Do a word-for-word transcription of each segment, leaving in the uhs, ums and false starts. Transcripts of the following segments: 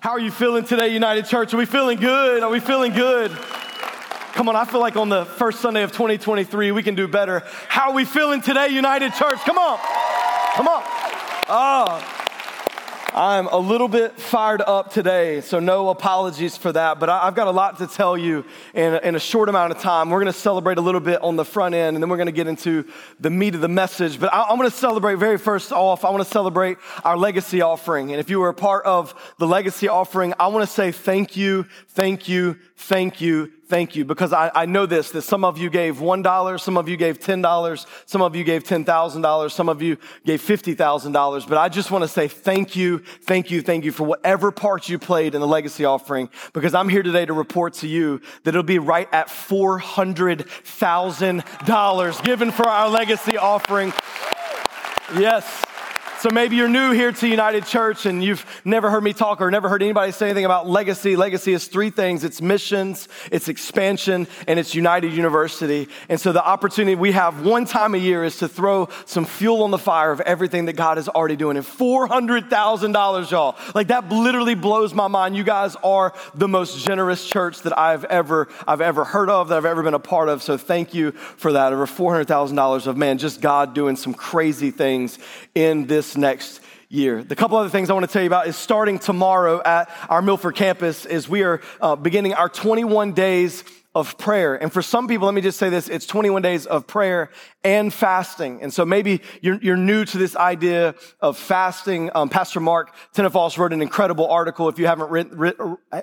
How are you feeling today, United Church? Are we feeling good? Are we feeling good? Come on, I feel like on the first Sunday of twenty twenty-three, we can do better. How are we feeling today, United Church? Come on. Come on. Oh. I'm a little bit fired up today, so no apologies for that, but I've got a lot to tell you in a, in a short amount of time. We're going to celebrate a little bit on the front end, and then we're going to get into the meat of the message, but I, I'm going to celebrate very first off, I want to celebrate our legacy offering, and if you were a part of the legacy offering, I want to say thank you, thank you, thank you, Thank you, because I, I know this, that some of you gave one dollar, some of you gave ten dollars, some of you gave ten thousand dollars, some of you gave fifty thousand dollars, but I just want to say thank you, thank you, thank you for whatever part you played in the legacy offering, because I'm here today to report to you that it'll be right at four hundred thousand dollars given for our legacy offering. Yes. So maybe you're new here to United Church and you've never heard me talk or never heard anybody say anything about legacy. Legacy is three things. It's missions, it's expansion, and it's United University. And so the opportunity we have one time a year is to throw some fuel on the fire of everything that God is already doing. And four hundred thousand dollars, y'all. Like that literally blows my mind. You guys are the most generous church that I've ever, I've ever heard of, that I've ever been a part of. So thank you for that. Over four hundred thousand dollars of, man, just God doing some crazy things in this next year. The couple other things I want to tell you about is starting tomorrow at our Milford campus is we are uh, beginning our twenty-one days of prayer. And for some people, let me just say this, it's twenty-one days of prayer and fasting. And so maybe you're, you're new to this idea of fasting. Um, Pastor Mark Tenefalls wrote an incredible article. If you haven't read, read,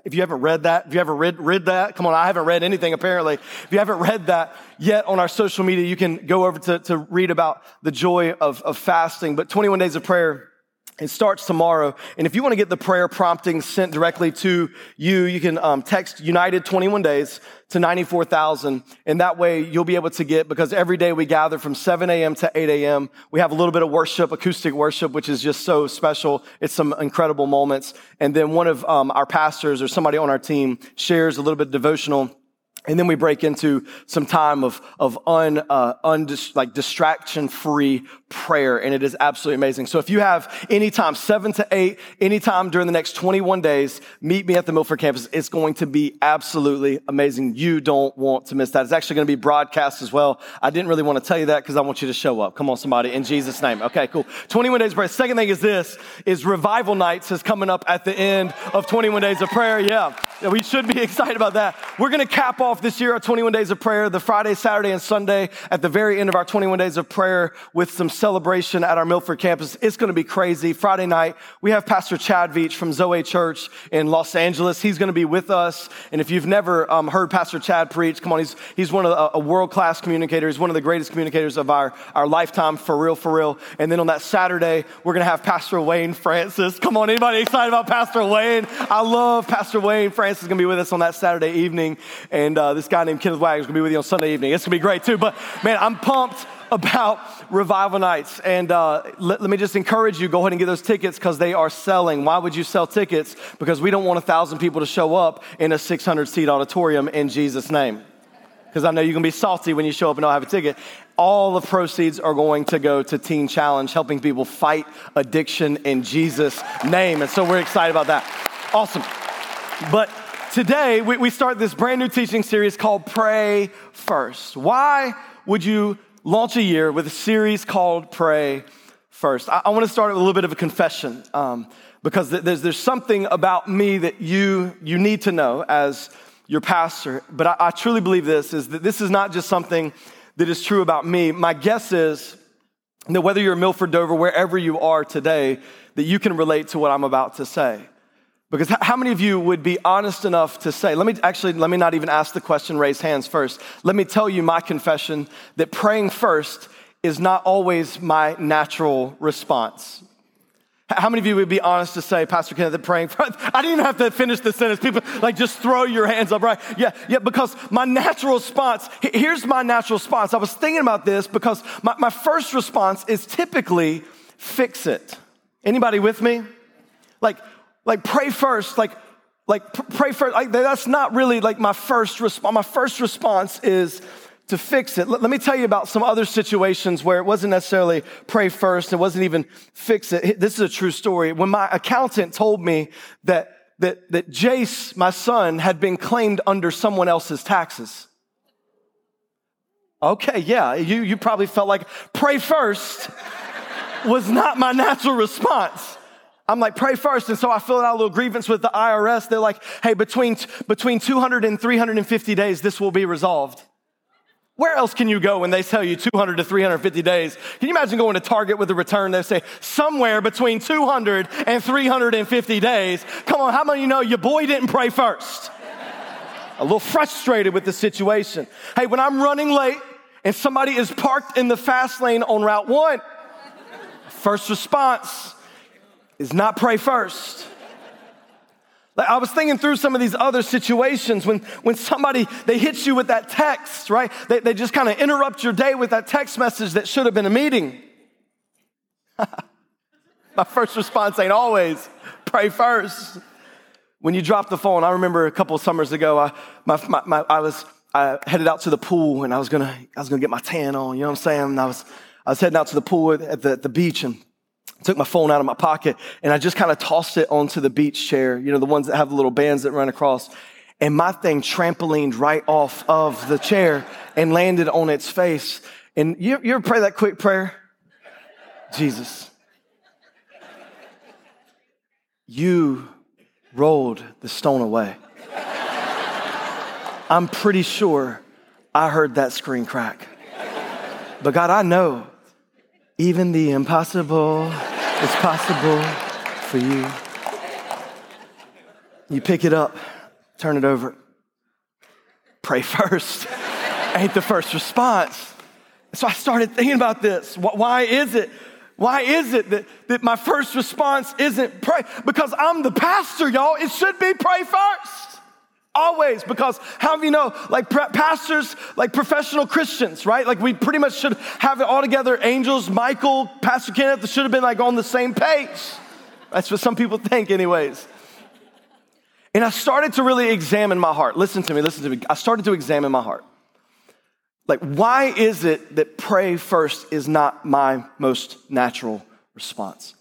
if you haven't read that, if you haven't read, read that, come on, I haven't read anything apparently. If you haven't read that yet on our social media, you can go over to, to read about the joy of, of fasting, but twenty-one days of prayer. It starts tomorrow, and if you want to get the prayer prompting sent directly to you, you can um, text United twenty-one days to ninety-four thousand, and that way you'll be able to get, because every day we gather from seven a.m. to eight a.m. We have a little bit of worship, acoustic worship, which is just so special. It's some incredible moments, and then one of um, our pastors or somebody on our team shares a little bit of devotional. And then we break into some time of, of un, uh, undis, like distraction-free prayer. And it is absolutely amazing. So if you have any time, seven to eight, any time during the next twenty-one days, meet me at the Milford campus. It's going to be absolutely amazing. You don't want to miss that. It's actually going to be broadcast as well. I didn't really want to tell you that because I want you to show up. Come on, somebody, in Jesus' name. Okay, cool. twenty-one days of prayer. Second thing is this, is Revival Nights is coming up at the end of twenty-one days of prayer. Yeah, we should be excited about that. We're going to cap off this year, our twenty-one days of prayer, the Friday, Saturday, and Sunday at the very end of our twenty-one days of prayer with some celebration at our Milford campus. It's going to be crazy. Friday night, we have Pastor Chad Veach from Zoe Church in Los Angeles. He's going to be with us. And if you've never um, heard Pastor Chad preach, come on, he's he's one of the, a world-class communicator. He's one of the greatest communicators of our, our lifetime, for real, for real. And then on that Saturday, we're going to have Pastor Wayne Francis. Come on, anybody excited about Pastor Wayne? I love Pastor Wayne Francis. Is going to be with us on that Saturday evening. And uh, Uh, this guy named Kenneth Wagner is going to be with you on Sunday evening. It's going to be great too. But man, I'm pumped about Revival Nights. And uh, let, let me just encourage you, go ahead and get those tickets because they are selling. Why would you sell tickets? Because we don't want a thousand people to show up in a six hundred seat auditorium in Jesus' name. Because I know you're going to be salty when you show up and don't have a ticket. All the proceeds are going to go to Teen Challenge, helping people fight addiction in Jesus' name. And so we're excited about that. Awesome. But today, we start this brand new teaching series called Pray First. Why would you launch a year with a series called Pray First? I want to start with a little bit of a confession um, because there's, there's something about me that you, you need to know as your pastor. But I, I truly believe this, is that this is not just something that is true about me. My guess is that whether you're in Milford, Dover, wherever you are today, that you can relate to what I'm about to say. Because how many of you would be honest enough to say, let me actually, let me not even ask the question, raise hands first. Let me tell you my confession that praying first is not always my natural response. How many of you would be honest to say, Pastor Kenneth, that praying first, I didn't even have to finish the sentence. People, like, just throw your hands up, right? Yeah, yeah, because my natural response, here's my natural response. I was thinking about this because my, my first response is typically fix it. Anybody with me? Like, Like pray first, like like pray first. Like that's not really like my first response. My first response is to fix it. Let, let me tell you about some other situations where it wasn't necessarily pray first. It wasn't even fix it. This is a true story. When my accountant told me that that, that Jace, my son, had been claimed under someone else's taxes. Okay, yeah, you, you probably felt like, pray first was not my natural response. I'm like, pray first. And so I filled out a little grievance with the I R S. They're like, hey, between, between two hundred and three hundred fifty days, this will be resolved. Where else can you go when they tell you two hundred to three hundred fifty days? Can you imagine going to Target with a return? They say somewhere between two hundred and three hundred fifty days. Come on, how many of you know your boy didn't pray first? A little frustrated with the situation. Hey, when I'm running late and somebody is parked in the fast lane on Route one, first response is not pray first. Like I was thinking through some of these other situations when, when somebody, they hit you with that text, right? They, they just kind of interrupt your day with that text message that should have been a meeting. My first response ain't always, pray first. When you drop the phone, I remember a couple of summers ago, I, my, my, my, I was I headed out to the pool and I was gonna I was gonna get my tan on, you know what I'm saying? And I was I was heading out to the pool at the, at the beach and I took my phone out of my pocket and I just kind of tossed it onto the beach chair, you know, the ones that have the little bands that run across. And my thing trampolined right off of the chair and landed on its face. And you, you ever pray that quick prayer? Jesus, you rolled the stone away. I'm pretty sure I heard that screen crack. But God, I know even the impossible is possible for you. You pick it up, turn it over. Pray first. Ain't the first response. So I started thinking about this. Why is it? Why is it that, that my first response isn't pray? Because I'm the pastor, y'all. It should be pray first. Always, because how many of you know, like pastors, like professional Christians, right? Like we pretty much should have it all together. Angels, Michael, Pastor Kenneth should have been like on the same page. That's what some people think anyways. And I started to really examine my heart. Listen to me, listen to me. I started to examine my heart. Like, why is it that pray first is not my most natural response?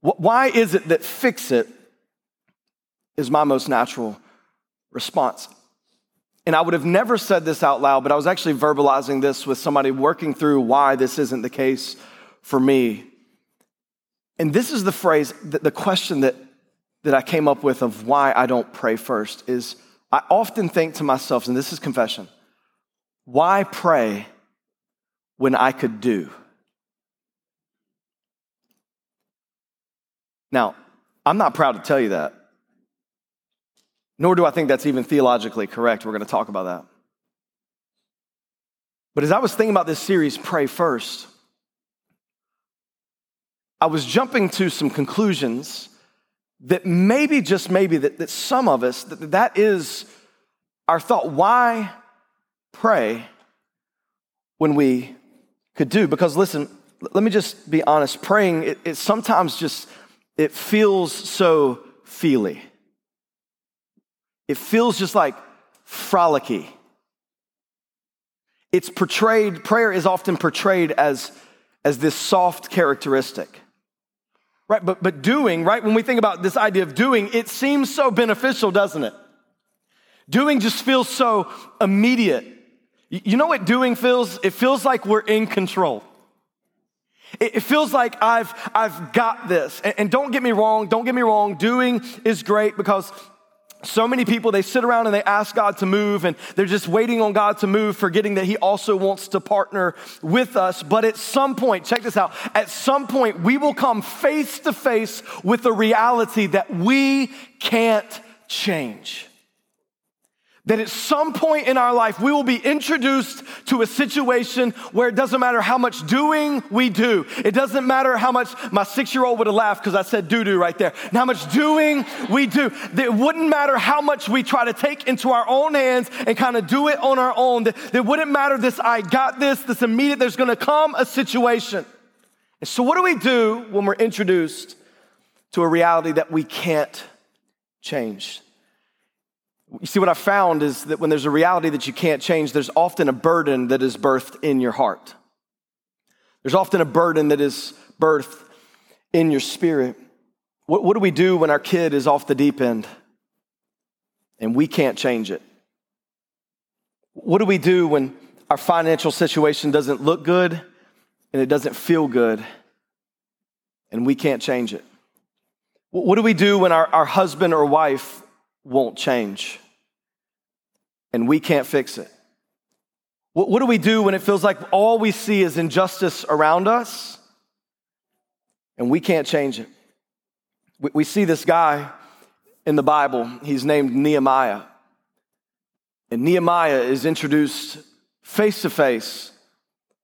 Why is it that fix it is my most natural response? And I would have never said this out loud, but I was actually verbalizing this with somebody working through why this isn't the case for me. And this is the phrase, the question that, that I came up with of why I don't pray first is I often think to myself, and this is confession, why pray when I could do? Now, I'm not proud to tell you that, nor do I think that's even theologically correct. We're going to talk about that. But as I was thinking about this series, Pray First, I was jumping to some conclusions that maybe, just maybe, that, that some of us, that, that is our thought. Why pray when we could do? Because listen, let me just be honest. Praying, it, it sometimes just, it feels so feely. It feels just like frolicky. It's portrayed, prayer is often portrayed as, as this soft characteristic. Right, but, but doing, right, when we think about this idea of doing, it seems so beneficial, doesn't it? Doing just feels so immediate. You know what doing feels? It feels like we're in control. It feels like I've I've got this. And don't get me wrong, don't get me wrong. Doing is great because so many people, they sit around and they ask God to move and they're just waiting on God to move, forgetting that he also wants to partner with us. But at some point, check this out, at some point we will come face to face with a reality that we can't change. That at some point in our life, we will be introduced to a situation where it doesn't matter how much doing we do. It doesn't matter how much, my six-year-old would have laughed because I said doo-doo right there. And how much doing we do. It wouldn't matter how much we try to take into our own hands and kind of do it on our own. It wouldn't matter this, I got this, this immediate, there's going to come a situation. And so what do we do when we're introduced to a reality that we can't change? You see, what I found is that when there's a reality that you can't change, there's often a burden that is birthed in your heart. There's often a burden that is birthed in your spirit. What, what do we do when our kid is off the deep end and we can't change it? What do we do when our financial situation doesn't look good and it doesn't feel good and we can't change it? What do we do when our, our husband or wife won't change and we can't fix it? What, what do we do when it feels like all we see is injustice around us and we can't change it? We see this guy in the Bible. He's named Nehemiah. And Nehemiah is introduced face-to-face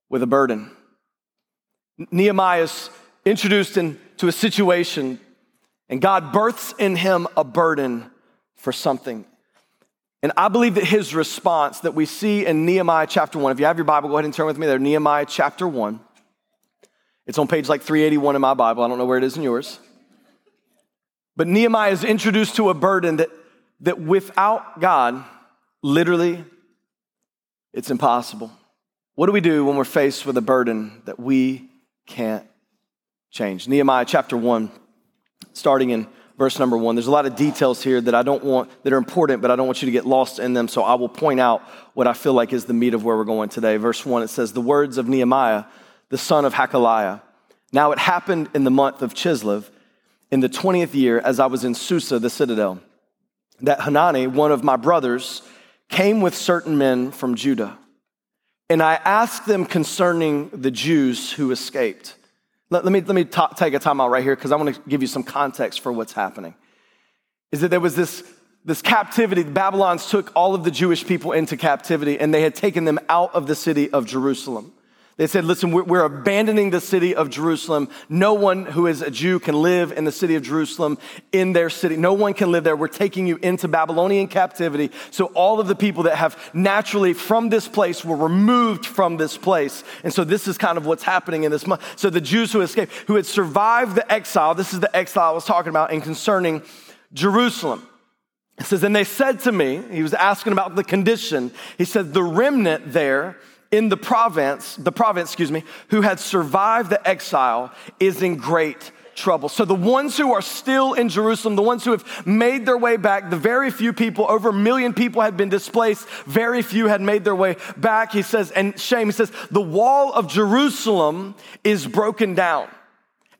with a burden. Nehemiah is introduced into a situation, and God births in him a burden for something. And I believe that his response that we see in Nehemiah chapter one, if you have your Bible, go ahead and turn with me there, Nehemiah chapter one. It's on page like three eighty-one in my Bible. I don't know where it is in yours. But Nehemiah is introduced to a burden that, that without God, literally, it's impossible. What do we do when we're faced with a burden that we can't change? Nehemiah chapter one, starting in verse number one. There's a lot of details here that I don't want, that are important, but I don't want you to get lost in them. So I will point out what I feel like is the meat of where we're going today. Verse one, it says, "The words of Nehemiah, the son of Hakaliah. Now it happened in the month of Chislev, in the twentieth year, as I was in Susa, the citadel, that Hanani, one of my brothers, came with certain men from Judah. And I asked them concerning the Jews who escaped." Let, let me, let me ta- take a time out right here because I want to give you some context for what's happening. Is that there was this, this captivity. The Babylonians took all of the Jewish people into captivity, and they had taken them out of the city of Jerusalem. They said, listen, we're abandoning the city of Jerusalem. No one who is a Jew can live in the city of Jerusalem, in their city. No one can live there. We're taking you into Babylonian captivity. So all of the people that have naturally from this place were removed from this place. And so this is kind of what's happening in this month. So the Jews who escaped, who had survived the exile, this is the exile I was talking about, and concerning Jerusalem. It says, and they said to me, he was asking about the condition. He said, the remnant there, in the province, the province, excuse me, who had survived the exile is in great trouble. So the ones who are still in Jerusalem, the ones who have made their way back, the very few people, over a million people had been displaced, very few had made their way back. He says, and shame, he says, the wall of Jerusalem is broken down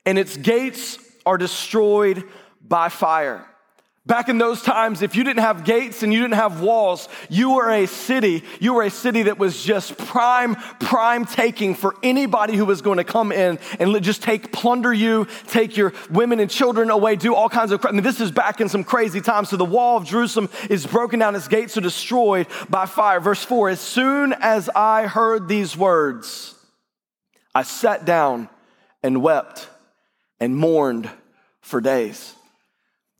and its gates are destroyed by fire. Back in those times, if you didn't have gates and you didn't have walls, you were a city, you were a city that was just prime, prime taking for anybody who was going to come in and just take, plunder you, take your women and children away, do all kinds of, I mean, this is back in some crazy times. So the wall of Jerusalem is broken down, its gates are destroyed by fire. Verse four, as soon as I heard these words, I sat down and wept and mourned for days.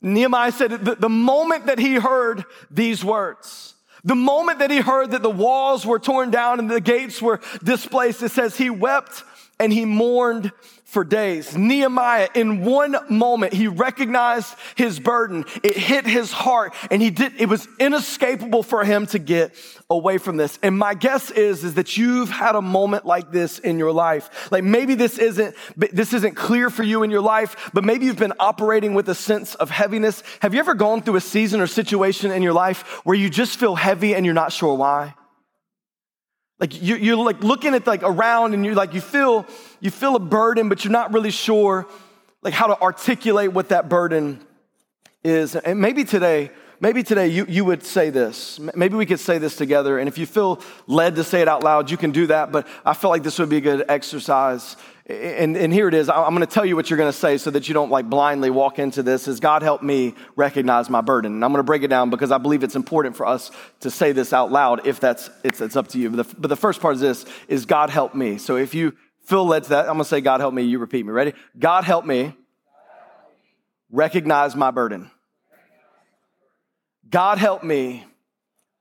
Nehemiah said that the moment that he heard these words, the moment that he heard that the walls were torn down and the gates were displaced, it says he wept and he mourned for days. Nehemiah, in one moment, he recognized his burden. It hit his heart, and he did. It was inescapable for him to get away from this. And my guess is, is that you've had a moment like this in your life. Like maybe this isn't, this isn't clear for you in your life, but maybe you've been operating with a sense of heaviness. Have you ever gone through a season or situation in your life where you just feel heavy and you're not sure why? Like you, you're like looking at like around, and you're like you feel you feel a burden, but you're not really sure like how to articulate what that burden is. And maybe today, maybe today you you would say this. Maybe we could say this together. And if you feel led to say it out loud, you can do that. But I feel like this would be a good exercise. And and here it is. I'm going to tell you what you're going to say so that you don't like blindly walk into this. Is God help me recognize my burden? And I'm going to break it down because I believe it's important for us to say this out loud. If that's it's it's up to you. But the, but the first part is this: is God help me? So if you feel led to that, I'm going to say God help me. You repeat me. Ready? God help me recognize my burden. God help me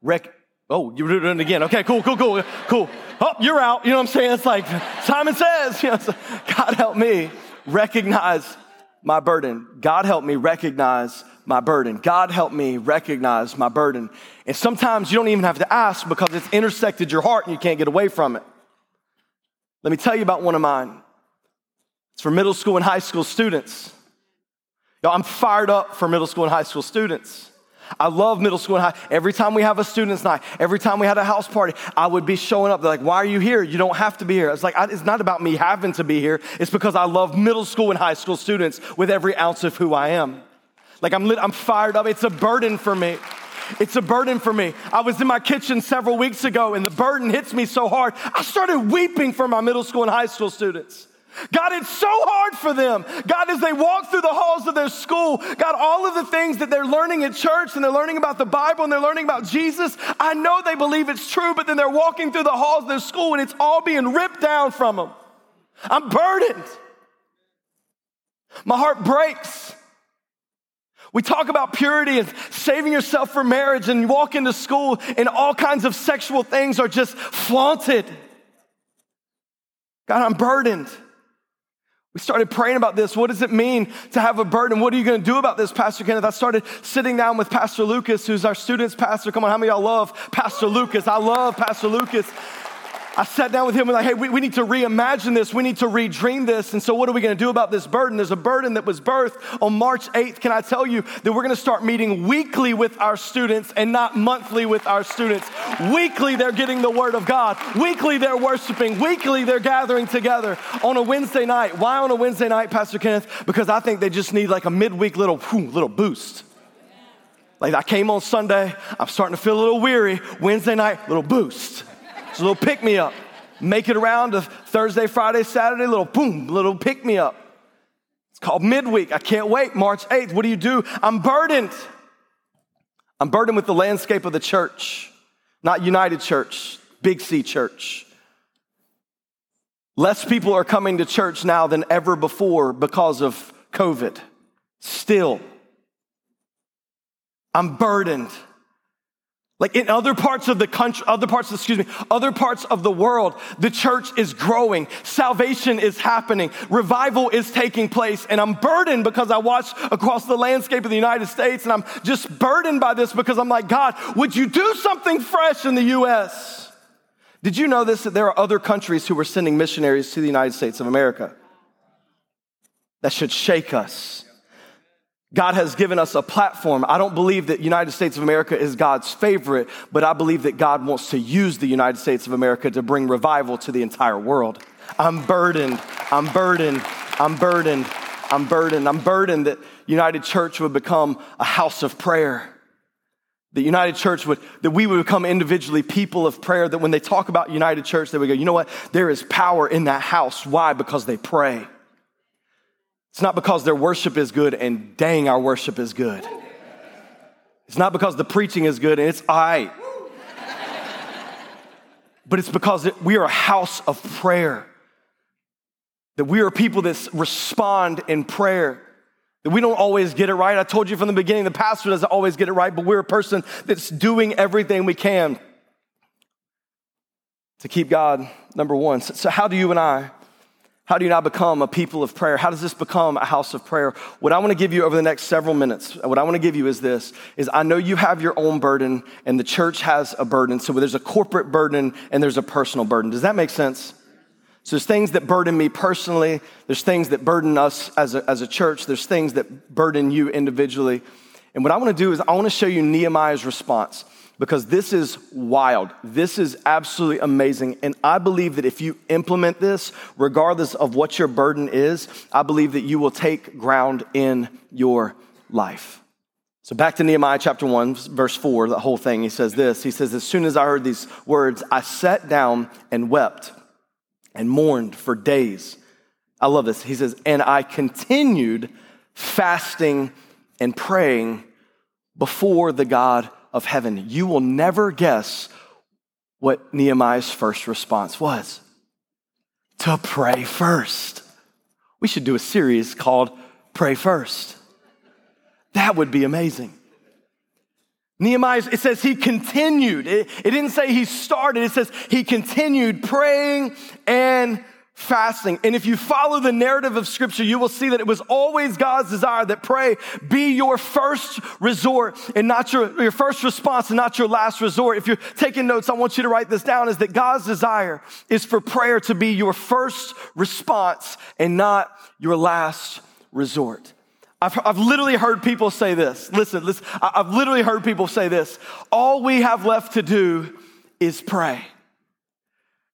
rec. Oh, you're doing it again. Okay, cool, cool, cool, cool. Oh, you're out. You know what I'm saying? It's like Simon says, you know, God help me recognize my burden. God help me recognize my burden. God help me recognize my burden. And sometimes you don't even have to ask because it's intersected your heart and you can't get away from it. Let me tell you about one of mine. It's for middle school and high school students. Now, I'm fired up for middle school and high school students. I love middle school and high. Every time we have a students' night, every time we had a house party, I would be showing up. They're like, why are you here? You don't have to be here. It's like, I, it's not about me having to be here. It's because I love middle school and high school students with every ounce of who I am. Like, I'm lit, I'm fired up. It's a burden for me. It's a burden for me. I was in my kitchen several weeks ago, and the burden hits me so hard. I started weeping for my middle school and high school students. God, it's so hard for them. God, as they walk through the halls of their school, God, all of the things that they're learning in church and they're learning about the Bible and they're learning about Jesus, I know they believe it's true, but then they're walking through the halls of their school and it's all being ripped down from them. I'm burdened. My heart breaks. We talk about purity and saving yourself for marriage, and you walk into school and all kinds of sexual things are just flaunted. God, I'm burdened. We started praying about this. What does it mean to have a burden? What are you going to do about this, Pastor Kenneth? I started sitting down with Pastor Lucas, who's our students' pastor. Come on, how many of y'all love Pastor Lucas? I love Pastor Lucas. I sat down with him and like, hey, we, we need to reimagine this. We need to redream this. And so what are we going to do about this burden? There's a burden that was birthed on March eighth. Can I tell you that we're going to start meeting weekly with our students and not monthly with our students? Weekly, they're getting the word of God. Weekly, they're worshiping. Weekly, they're gathering together on a Wednesday night. Why on a Wednesday night, Pastor Kenneth? Because I think they just need like a midweek little, whew, little boost. Like I came on Sunday. I'm starting to feel a little weary. Wednesday night, little boost. It's a little pick-me-up. Make it around to Thursday, Friday, Saturday, little boom, little pick-me-up. It's called midweek. I can't wait. March eighth. What do you do? I'm burdened. I'm burdened with the landscape of the church. Not United Church, Big C Church. Less people are coming to church now than ever before because of COVID. Still, I'm burdened. Like in other parts of the country, other parts, excuse me, other parts of the world, the church is growing. Salvation is happening. Revival is taking place. And I'm burdened because I watch across the landscape of the United States, and I'm just burdened by this because I'm like, God, would you do something fresh in the U S? Did you know this, that there are other countries who are sending missionaries to the United States of America? That should shake us. God has given us a platform. I don't believe that United States of America is God's favorite, but I believe that God wants to use the United States of America to bring revival to the entire world. I'm burdened, I'm burdened, I'm burdened, I'm burdened. I'm burdened that United Church would become a house of prayer. That United Church would, that we would become individually people of prayer, that when they talk about United Church, they would go, you know what? There is power in that house. Why? Because they pray. It's not because their worship is good, and dang, our worship is good. It's not because the preaching is good, and it's all right. But it's because we are a house of prayer. That we are people that respond in prayer. That we don't always get it right. I told you from the beginning, the pastor doesn't always get it right, but we're a person that's doing everything we can to keep God number one. So, so how do you and I How do you and I become a people of prayer? How does this become a house of prayer? What I want to give you over the next several minutes, what I want to give you is this, is I know you have your own burden and the church has a burden. So there's a corporate burden and there's a personal burden. Does that make sense? So there's things that burden me personally. There's things that burden us as a, as a church. There's things that burden you individually. And what I want to do is I want to show you Nehemiah's response, because this is wild. This is absolutely amazing. And I believe that if you implement this, regardless of what your burden is, I believe that you will take ground in your life. So back to Nehemiah chapter one, verse four, the whole thing. He says this. He says, as soon as I heard these words, I sat down and wept and mourned for days. I love this. He says, and I continued fasting and praying before the God of heaven. You will never guess what Nehemiah's first response was. To pray first. We should do a series called Pray First. That would be amazing. Nehemiah, it says he continued. It, it didn't say he started. It says he continued praying and fasting. And if you follow the narrative of Scripture, you will see that it was always God's desire that pray be your first resort and not your, your first response and not your last resort. If you're taking notes, I want you to write this down, is that God's desire is for prayer to be your first response and not your last resort. I've, I've literally heard people say this. Listen, listen, I've literally heard people say this. All we have left to do is pray.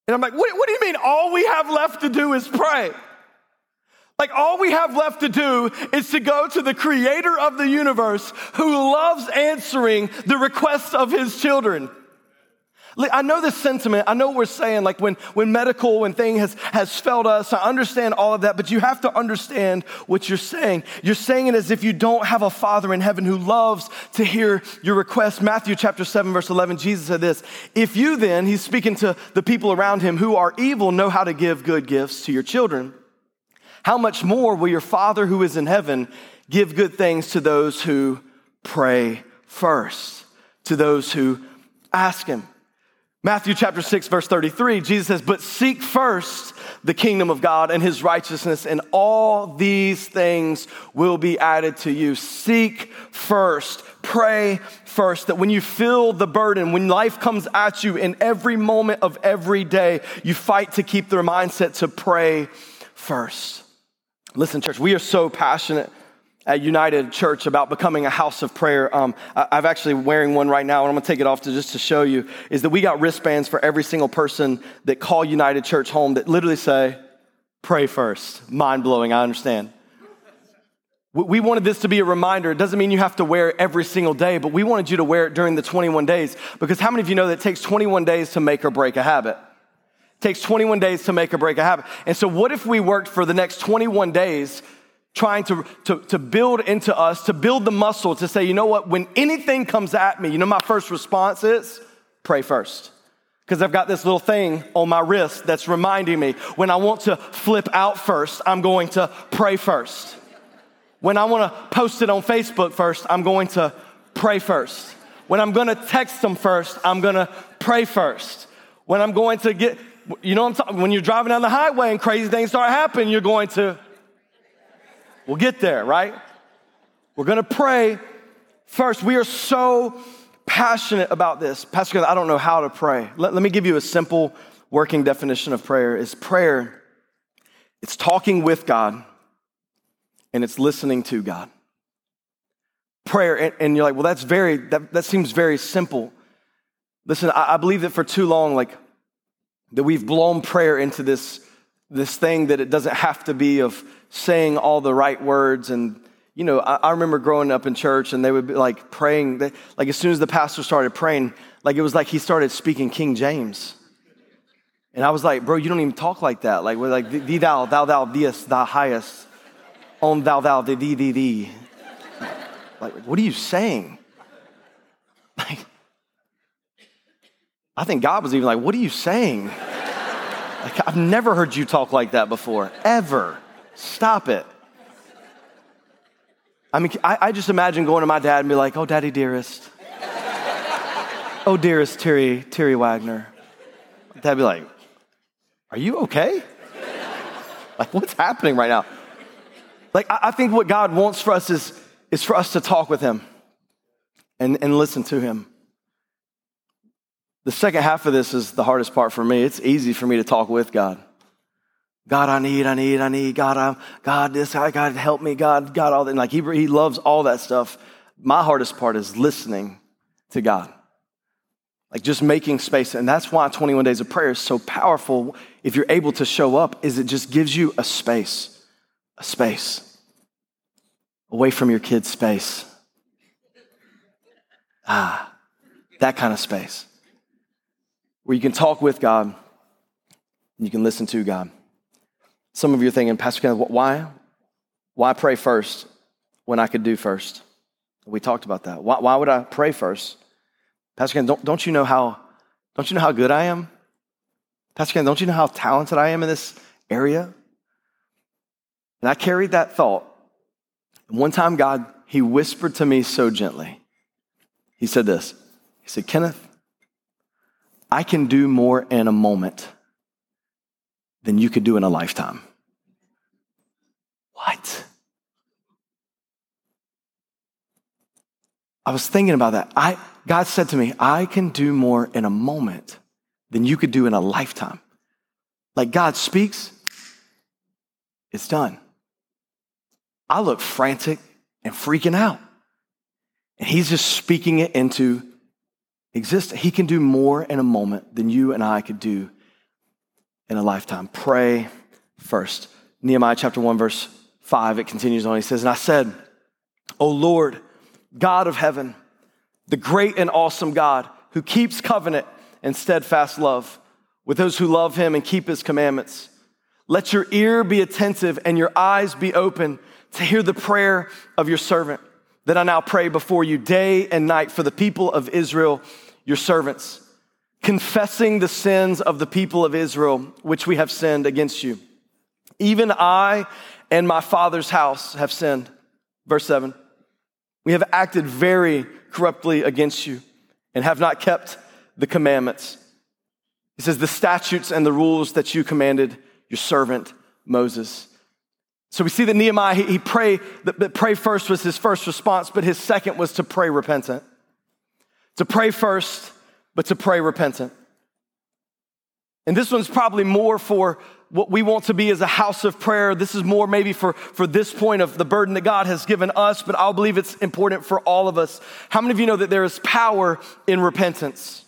And I'm like, what, what do you mean all we have left to do is pray? Like, all we have left to do is to go to the creator of the universe who loves answering the requests of his children. I know this sentiment. I know what we're saying, like when, when medical, when thing has, has failed us, I understand all of that, but you have to understand what you're saying. You're saying it as if you don't have a father in heaven who loves to hear your request. Matthew chapter seven, verse eleven, Jesus said this, if you then, he's speaking to the people around him who are evil, know how to give good gifts to your children, how much more will your Father who is in heaven give good things to those who pray first, to those who ask him? Matthew chapter six, verse thirty-three, Jesus says, but seek first the kingdom of God and his righteousness, and all these things will be added to you. Seek first, pray first, that when you feel the burden, when life comes at you in every moment of every day, you fight to keep their mindset to pray first. Listen, church, we are so passionate at United Church about becoming a house of prayer. Um, I've actually wearing one right now, and I'm gonna take it off to just to show you, is that we got wristbands for every single person that call United Church home that literally say, pray first. Mind-blowing, I understand. We wanted this to be a reminder. It doesn't mean you have to wear it every single day, but we wanted you to wear it during the twenty-one days, because how many of you know that it takes twenty-one days to make or break a habit? It takes twenty-one days to make or break a habit. And so what if we worked for the next twenty-one days trying to, to, to build into us, to build the muscle to say, you know what, when anything comes at me, you know my first response is, pray first. Because I've got this little thing on my wrist that's reminding me, when I want to flip out first, I'm going to pray first. When I want to post it on Facebook first, I'm going to pray first. When I'm going to text them first, I'm going to pray first. When I'm going to get, you know what I'm talking, when you're driving down the highway and crazy things start happening, you're going to We'll get there, right? We're going to pray first. We are so passionate about this. Pastor Kenneth, I don't know how to pray. Let, let me give you a simple working definition of prayer. Is prayer, it's talking with God and it's listening to God. Prayer, and, and you're like, well, that's very, that, that seems very simple. Listen, I, I believe that for too long, like, that we've blown prayer into this this thing that it doesn't have to be of saying all the right words. And, you know, I, I remember growing up in church and they would be like praying, they, like as soon as the pastor started praying, like it was like he started speaking King James. And I was like, bro, you don't even talk like that. Like, we're like, thee thou, thou, thou, theest, thou highest, on thou, thou, thee, thee, thee, thee. Like, what are you saying? Like, I think God was even like, what are you saying? Like, I've never heard you talk like that before, ever. Stop it. I mean, I, I just imagine going to my dad and be like, oh, daddy, dearest. Oh, dearest, Terry, Terry Wagner. Dad'd be like, are you okay? Like, what's happening right now? Like, I, I think what God wants for us is, is for us to talk with him and, and listen to him. The second half of this is the hardest part for me. It's easy for me to talk with God. God, I need, I need, I need. God, I'm, God, this, I, God, help me. God, God, all that. And like he, he loves all that stuff. My hardest part is listening to God. Like just making space. And that's why twenty-one days of prayer is so powerful. If you're able to show up, is it just gives you a space, a space away from your kids' space. Ah, that kind of space, where you can talk with God and you can listen to God. Some of you are thinking, Pastor Kenneth, why? Why pray first when I could do first? We talked about that. Why, why would I pray first? Pastor Kenneth, don't, don't you know how don't you know how good I am? Pastor Kenneth, don't you know how talented I am in this area? And I carried that thought. One time God, he whispered to me so gently. He said this. He said, Kenneth, I can do more in a moment than you could do in a lifetime. What? I was thinking about that. I God said to me, I can do more in a moment than you could do in a lifetime. Like God speaks, it's done. I look frantic and freaking out. And he's just speaking it into existence. He can do more in a moment than you and I could do in a lifetime. Pray first. Nehemiah chapter one, verse five, it continues on. He says, and I said, O Lord, God of heaven, the great and awesome God who keeps covenant and steadfast love with those who love him and keep his commandments. Let your ear be attentive and your eyes be open to hear the prayer of your servant that I now pray before you day and night for the people of Israel, your servants, confessing the sins of the people of Israel, which we have sinned against you. Even I and my father's house have sinned. Verse seven, we have acted very corruptly against you and have not kept the commandments. He says, the statutes and the rules that you commanded your servant Moses. So we see that Nehemiah, he, he pray, that pray first was his first response, but his second was to pray repentant. To pray first, but to pray repentant. And this one's probably more for what we want to be as a house of prayer. This is more maybe for, for this point of the burden that God has given us, but I believe it's important for all of us. How many of you know that there is power in repentance?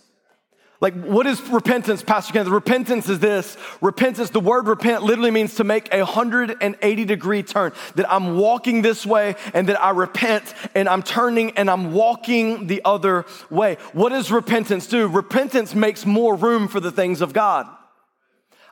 Like, what is repentance, Pastor Kenneth? Repentance is this. Repentance, the word repent literally means to make a one hundred eighty degree turn, that I'm walking this way and that I repent and I'm turning and I'm walking the other way. What does repentance do? Repentance makes more room for the things of God.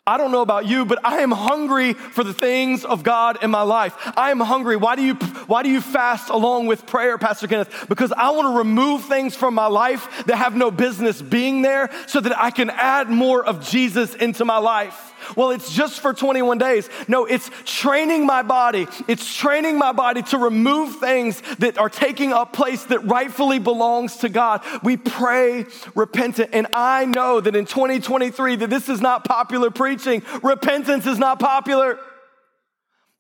I don't know about you, but I am hungry for the things of God in my life. I am hungry. Why do you why do you fast along with prayer, Pastor Kenneth? Because I want to remove things from my life that have no business being there so that I can add more of Jesus into my life. Well, it's just for twenty-one days. No, it's training my body. It's training my body to remove things that are taking up place that rightfully belongs to God. We pray repentant. And I know that in twenty twenty-three, that this is not popular preaching. Repentance is not popular.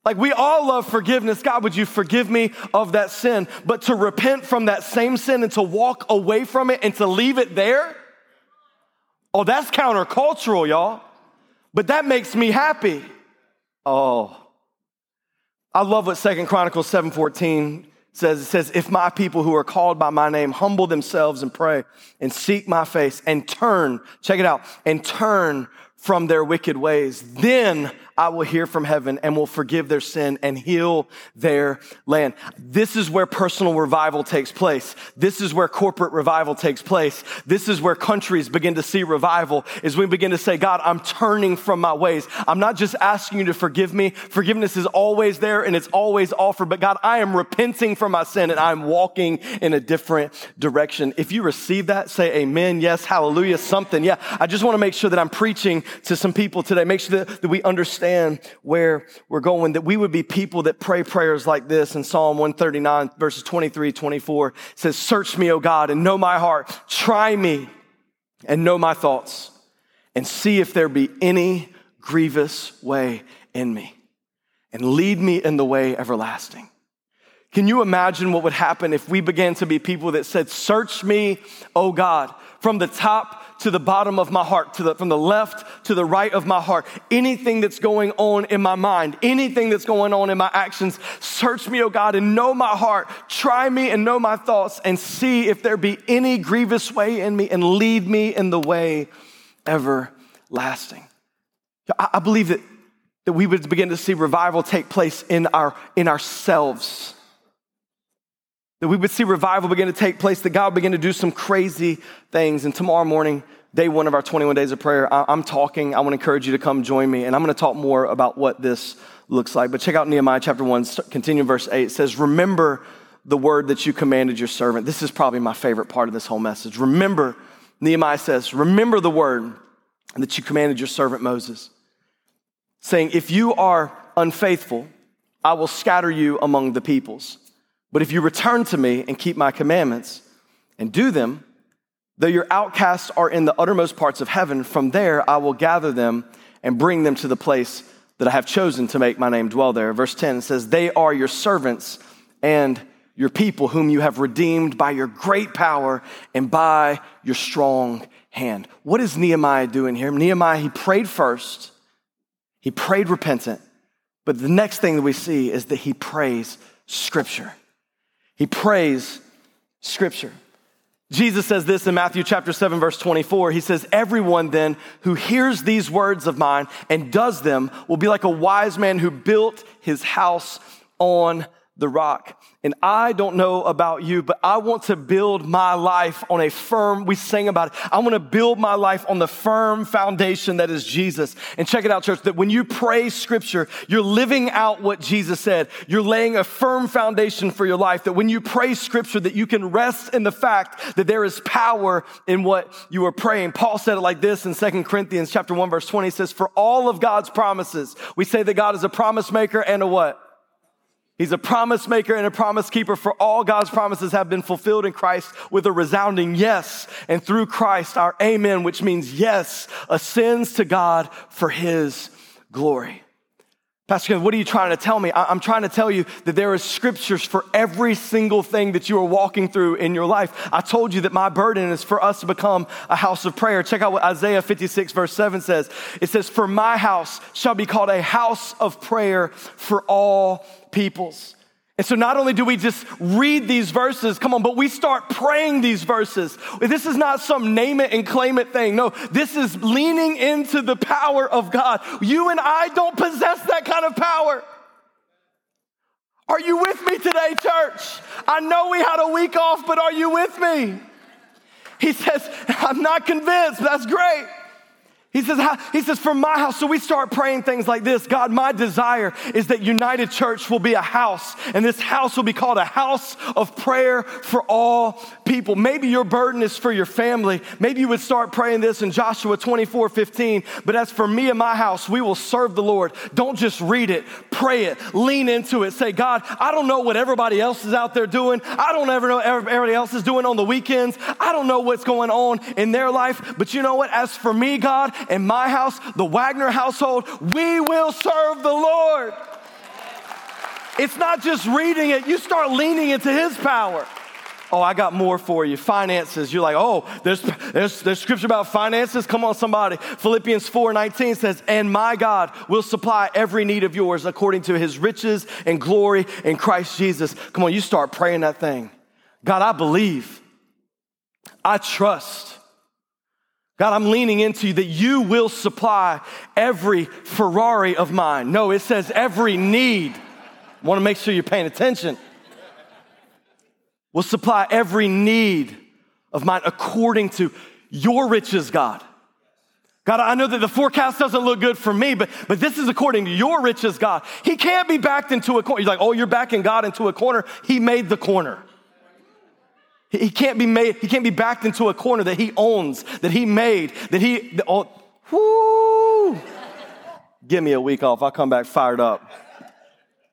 Like, we all love forgiveness. God, would you forgive me of that sin? But to repent from that same sin and to walk away from it and to leave it there? Oh, that's countercultural, y'all. But that makes me happy. Oh. I love what Second Chronicles seven fourteen says. It says, if my people who are called by my name humble themselves and pray and seek my face and turn, check it out, and turn from their wicked ways, then I will hear from heaven and will forgive their sin and heal their land. This is where personal revival takes place. This is where corporate revival takes place. This is where countries begin to see revival, is when we begin to say, God, I'm turning from my ways. I'm not just asking you to forgive me. Forgiveness is always there and it's always offered, but God, I am repenting for my sin and I'm walking in a different direction. If you receive that, say amen, yes, hallelujah, something. Yeah, I just want to make sure that I'm preaching to some people today. Make sure that, that we understand where we're going, that we would be people that pray prayers like this. In Psalm one thirty-nine, verses twenty-three, twenty-four, it says, search me, O God, and know my heart. Try me and know my thoughts, and see if there be any grievous way in me, and lead me in the way everlasting. Can you imagine what would happen if we began to be people that said, search me, O God, from the top to the bottom of my heart, to the, from the left to the right of my heart, anything that's going on in my mind, anything that's going on in my actions, search me, O God, and know my heart, try me and know my thoughts, and see if there be any grievous way in me, and lead me in the way everlasting. I, I believe that, that we would begin to see revival take place in our in ourselves. That we would see revival begin to take place, that God begin to do some crazy things. And tomorrow morning, day one of our twenty-one days of prayer, I'm talking. I want to encourage you to come join me. And I'm going to talk more about what this looks like. But check out Nehemiah chapter one, continue verse eight. It says, remember the word that you commanded your servant. This is probably my favorite part of this whole message. Remember, Nehemiah says, remember the word that you commanded your servant Moses, saying, if you are unfaithful, I will scatter you among the peoples. But if you return to me and keep my commandments and do them, though your outcasts are in the uttermost parts of heaven, from there I will gather them and bring them to the place that I have chosen to make my name dwell there. Verse ten says, they are your servants and your people whom you have redeemed by your great power and by your strong hand. What is Nehemiah doing here? Nehemiah, he prayed first. He prayed repentant. But the next thing that we see is that he prays Scripture. He prays Scripture. Jesus says this in Matthew chapter seven, verse twenty-four. He says, everyone then who hears these words of mine and does them will be like a wise man who built his house on the rock. And I don't know about you, but I want to build my life on a firm, we sang about it. I want to build my life on the firm foundation that is Jesus. And check it out, church, that when you pray Scripture, you're living out what Jesus said. You're laying a firm foundation for your life, that when you pray Scripture, that you can rest in the fact that there is power in what you are praying. Paul said it like this in Second Corinthians chapter one, verse twenty. He says, for all of God's promises, we say that God is a promise maker and a what? He's a promise maker and a promise keeper, for all God's promises have been fulfilled in Christ with a resounding yes, and through Christ our amen, which means yes, ascends to God for his glory. Pastor Kenneth, what are you trying to tell me? I'm trying to tell you that there is scriptures for every single thing that you are walking through in your life. I told you that my burden is for us to become a house of prayer. Check out what Isaiah fifty-six verse seven says. It says, for my house shall be called a house of prayer for all peoples. And so not only do we just read these verses, come on, but we start praying these verses. This is not some name it and claim it thing. No, this is leaning into the power of God. You and I don't possess that kind of power. Are you with me today, church? I know we had a week off, but are you with me? He says, I'm not convinced. That's great. He says, he says, for my house. So we start praying things like this. God, my desire is that United Church will be a house, and this house will be called a house of prayer for all people. Maybe your burden is for your family. Maybe you would start praying this in Joshua twenty-four fifteen. But as for me and my house, we will serve the Lord. Don't just read it, pray it, lean into it. Say, God, I don't know what everybody else is out there doing. I don't ever know what everybody else is doing on the weekends. I don't know what's going on in their life. But you know what? As for me, God, in my house, the Wagner household, we will serve the Lord. It's not just reading it. You start leaning into his power. Oh, I got more for you. Finances. You're like, oh, there's there's, there's scripture about finances? Come on, somebody. Philippians four nineteen says, and my God will supply every need of yours according to his riches and glory in Christ Jesus. Come on, you start praying that thing. God, I believe. I trust. God, I'm leaning into you that you will supply every Ferrari of mine. No, it says every need. I want to make sure you're paying attention. Will supply every need of mine according to your riches, God. God, I know that the forecast doesn't look good for me, but, but this is according to your riches, God. He can't be backed into a corner. You're like, oh, you're backing God into a corner. He made the corner. He can't be made, he can't be backed into a corner that he owns, that he made, that he, that, oh, whoo. Give me a week off. I'll come back fired up.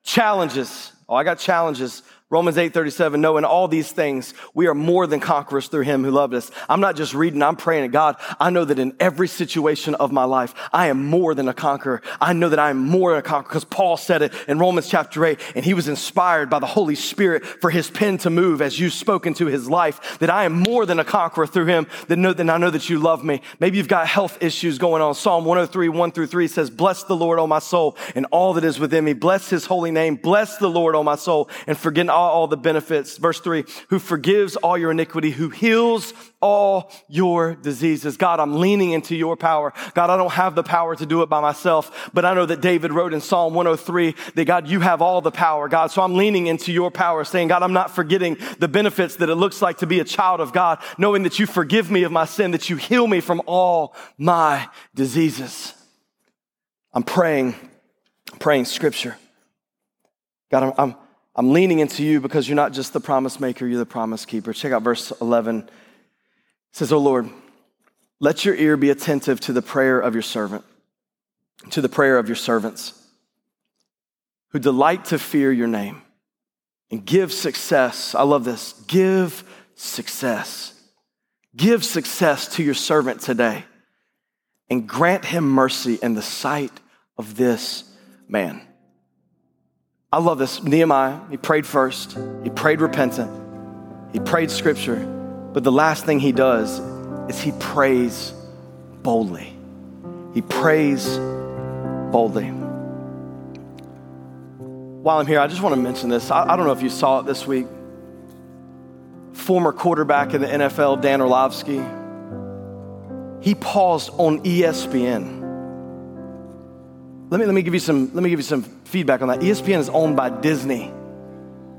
Challenges. Oh, I got challenges. Romans eight thirty-seven, no, in all these things, we are more than conquerors through him who loved us. I'm not just reading, I'm praying to God. I know that in every situation of my life, I am more than a conqueror. I know that I am more than a conqueror because Paul said it in Romans chapter eight, and he was inspired by the Holy Spirit for his pen to move as you spoke into his life, that I am more than a conqueror through him, that know, then I know that you love me. Maybe you've got health issues going on. Psalm one oh three, one through three says, bless the Lord, O my soul, and all that is within me. Bless his holy name. Bless the Lord, O my soul, and forget not all the benefits. Verse three, who forgives all your iniquity, who heals all your diseases. God, I'm leaning into your power. God, I don't have the power to do it by myself, but I know that David wrote in Psalm one oh three that God, you have all the power, God. So I'm leaning into your power, saying, God, I'm not forgetting the benefits that it looks like to be a child of God, knowing that you forgive me of my sin, that you heal me from all my diseases. I'm praying, I'm praying scripture. God, I'm, I'm I'm leaning into you because you're not just the promise maker, you're the promise keeper. Check out verse eleven. It says, O Lord, let your ear be attentive to the prayer of your servant, to the prayer of your servants who delight to fear your name, and give success. I love this. Give success. Give success to your servant today, and grant him mercy in the sight of this man. I love this. Nehemiah, he prayed first. He prayed repentant. He prayed scripture. But the last thing he does is he prays boldly. He prays boldly. While I'm here, I just want to mention this. I, I don't know if you saw it this week, former quarterback in the N F L, Dan Orlovsky, he paused on E S P N. Let me let me give you some let me give you some feedback on that. E S P N is owned by Disney,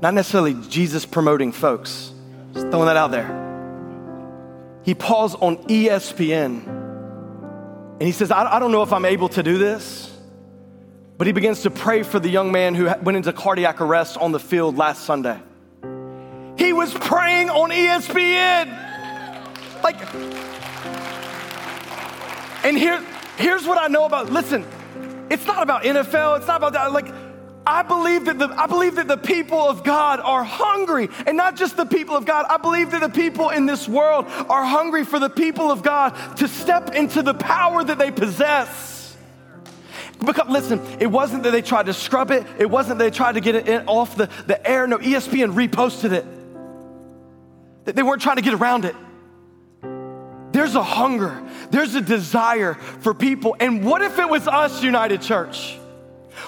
not necessarily Jesus promoting folks. Just throwing that out there. He paused on E S P N, and he says, I, I don't know if I'm able to do this, but he begins to pray for the young man who went into cardiac arrest on the field last Sunday. He was praying on E S P N. Like, and here, here's what I know about, listen, it's not about N F L, it's not about that, like, I believe that the I believe that the people of God are hungry, and not just the people of God. I believe that the people in this world are hungry for the people of God to step into the power that they possess. Because, listen, it wasn't that they tried to scrub it. It wasn't that they tried to get it off the, the air. No, E S P N reposted it. They weren't trying to get around it. There's a hunger. There's a desire for people. And what if it was us, United Church?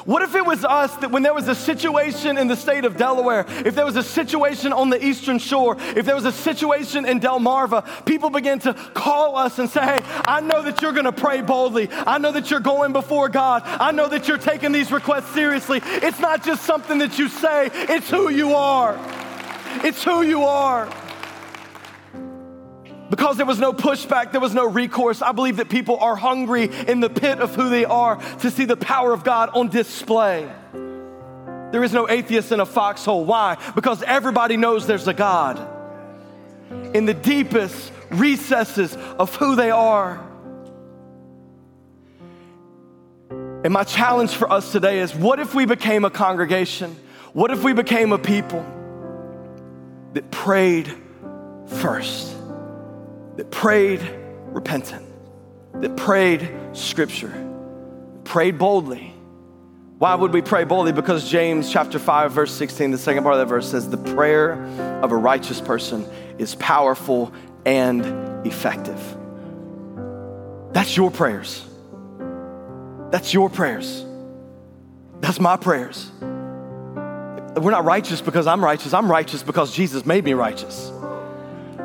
What if it was us that when there was a situation in the state of Delaware, if there was a situation on the Eastern Shore, if there was a situation in Delmarva, people began to call us and say, hey, I know that you're going to pray boldly. I know that you're going before God. I know that you're taking these requests seriously. It's not just something that you say. It's who you are. It's who you are. Because there was no pushback, there was no recourse. I believe that people are hungry in the pit of who they are to see the power of God on display. There is no atheist in a foxhole. Why? Because everybody knows there's a God in the deepest recesses of who they are. And my challenge for us today is, what if we became a congregation? What if we became a people that prayed first? That prayed repentant, that prayed scripture, prayed boldly. Why would we pray boldly? Because James chapter five, verse sixteen, the second part of that verse says, the prayer of a righteous person is powerful and effective. That's your prayers. That's your prayers. That's my prayers. We're not righteous because I'm righteous. I'm righteous because Jesus made me righteous.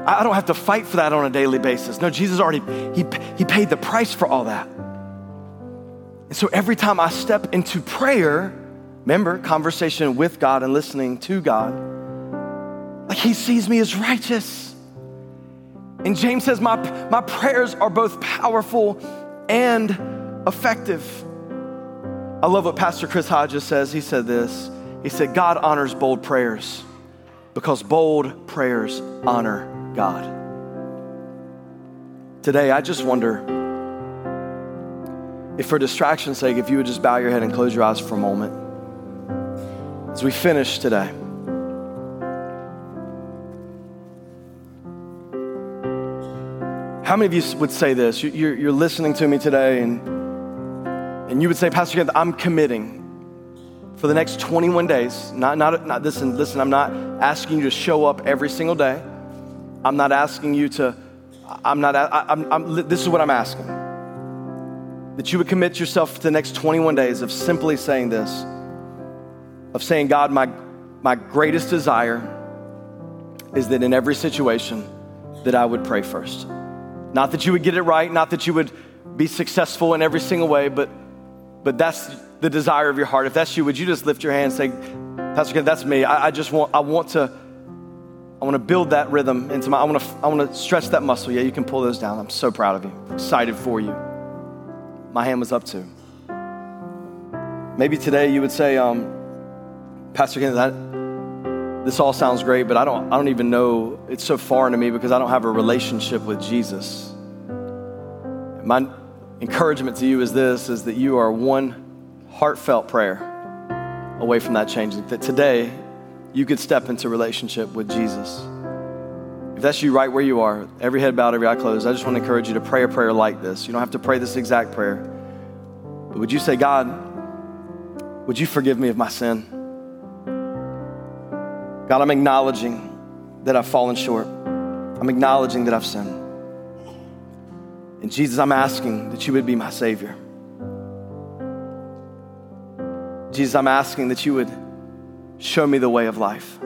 I don't have to fight for that on a daily basis. No, Jesus already, he, he paid the price for all that. And so every time I step into prayer, remember, conversation with God and listening to God, like he sees me as righteous. And James says, my, my prayers are both powerful and effective. I love what Pastor Chris Hodges says. He said this. He said, God honors bold prayers because bold prayers honor God. Today, I just wonder if, for distraction's sake, if you would just bow your head and close your eyes for a moment as we finish today. How many of you would say this? You're, you're listening to me today, and, and you would say, Pastor Kenneth, I'm committing for the next twenty-one days. Not, not, not, listen, listen, I'm not asking you to show up every single day. I'm not asking you to, I'm not, I, I'm, I'm, this is what I'm asking. That you would commit yourself to the next twenty-one days of simply saying this, of saying, God, my, my greatest desire is that in every situation that I would pray first. Not that you would get it right, not that you would be successful in every single way, but, but that's the desire of your heart. If that's you, would you just lift your hand and say, Pastor Ken, that's me. I, I just want, I want to, I want to build that rhythm into my, I want to, I want to stretch that muscle. Yeah, you can pull those down. I'm so proud of you. Excited for you. My hand was up too. Maybe today you would say, um, Pastor Kenneth, I, this all sounds great, but I don't, I don't even know. It's so foreign to me because I don't have a relationship with Jesus. My encouragement to you is this, is that you are one heartfelt prayer away from that change. That today, you could step into relationship with Jesus. If that's you right where you are, every head bowed, every eye closed, I just want to encourage you to pray a prayer like this. You don't have to pray this exact prayer, but would you say, God, would you forgive me of my sin? God, I'm acknowledging that I've fallen short. I'm acknowledging that I've sinned. And Jesus, I'm asking that you would be my Savior. Jesus, I'm asking that you would show me the way of life.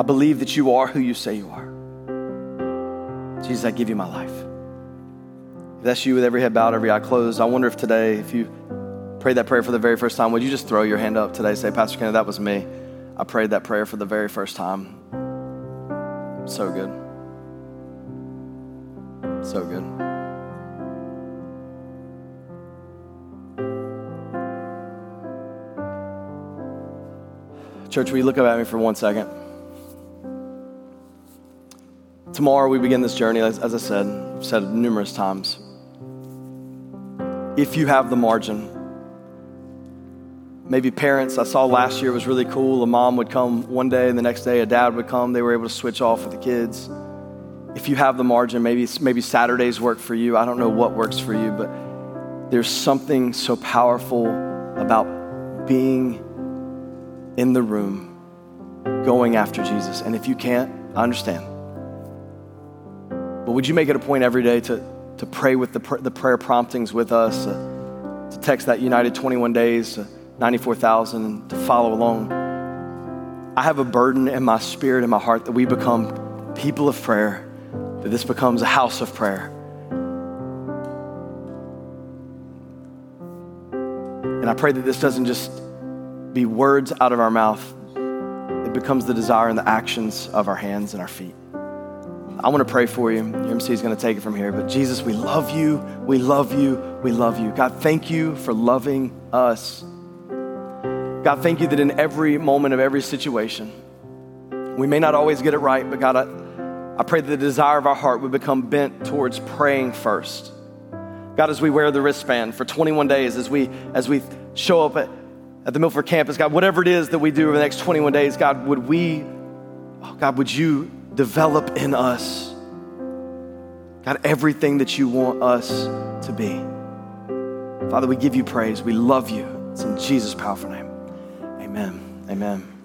I believe that you are who you say you are. Jesus, I give you my life. If that's you with every head bowed, every eye closed, I wonder if today, if you prayed that prayer for the very first time, would you just throw your hand up today and say, Pastor Kenneth, that was me. I prayed that prayer for the very first time. So good. So good. Church, will you look up at me for one second? Tomorrow we begin this journey, as, as I said, I've said numerous times. If you have the margin, maybe parents, I saw last year was really cool. A mom would come one day and the next day a dad would come. They were able to switch off with the kids. If you have the margin, maybe maybe Saturdays work for you. I don't know what works for you, but there's something so powerful about being in the room, going after Jesus. And if you can't, I understand. But would you make it a point every day to, to pray with the, pr- the prayer promptings with us, uh, to text that United twenty-one days, uh, ninety-four thousand, to follow along. I have a burden in my spirit and my heart that we become people of prayer, that this becomes a house of prayer. And I pray that this doesn't just be words out of our mouth. It becomes the desire and the actions of our hands and our feet. I want to pray for you. Your M C is going to take it from here. But Jesus, we love you. We love you. We love you. God, thank you for loving us. God, thank you that in every moment of every situation, we may not always get it right, but God, I, I pray that the desire of our heart would become bent towards praying first. God, as we wear the wristband for twenty-one days, as we as we show up at, at the Milford campus, God, whatever it is that we do over the next twenty-one days, God, would we, oh God, would you develop in us, God, everything that you want us to be. Father, we give you praise. We love you. It's in Jesus' powerful name. Amen. Amen.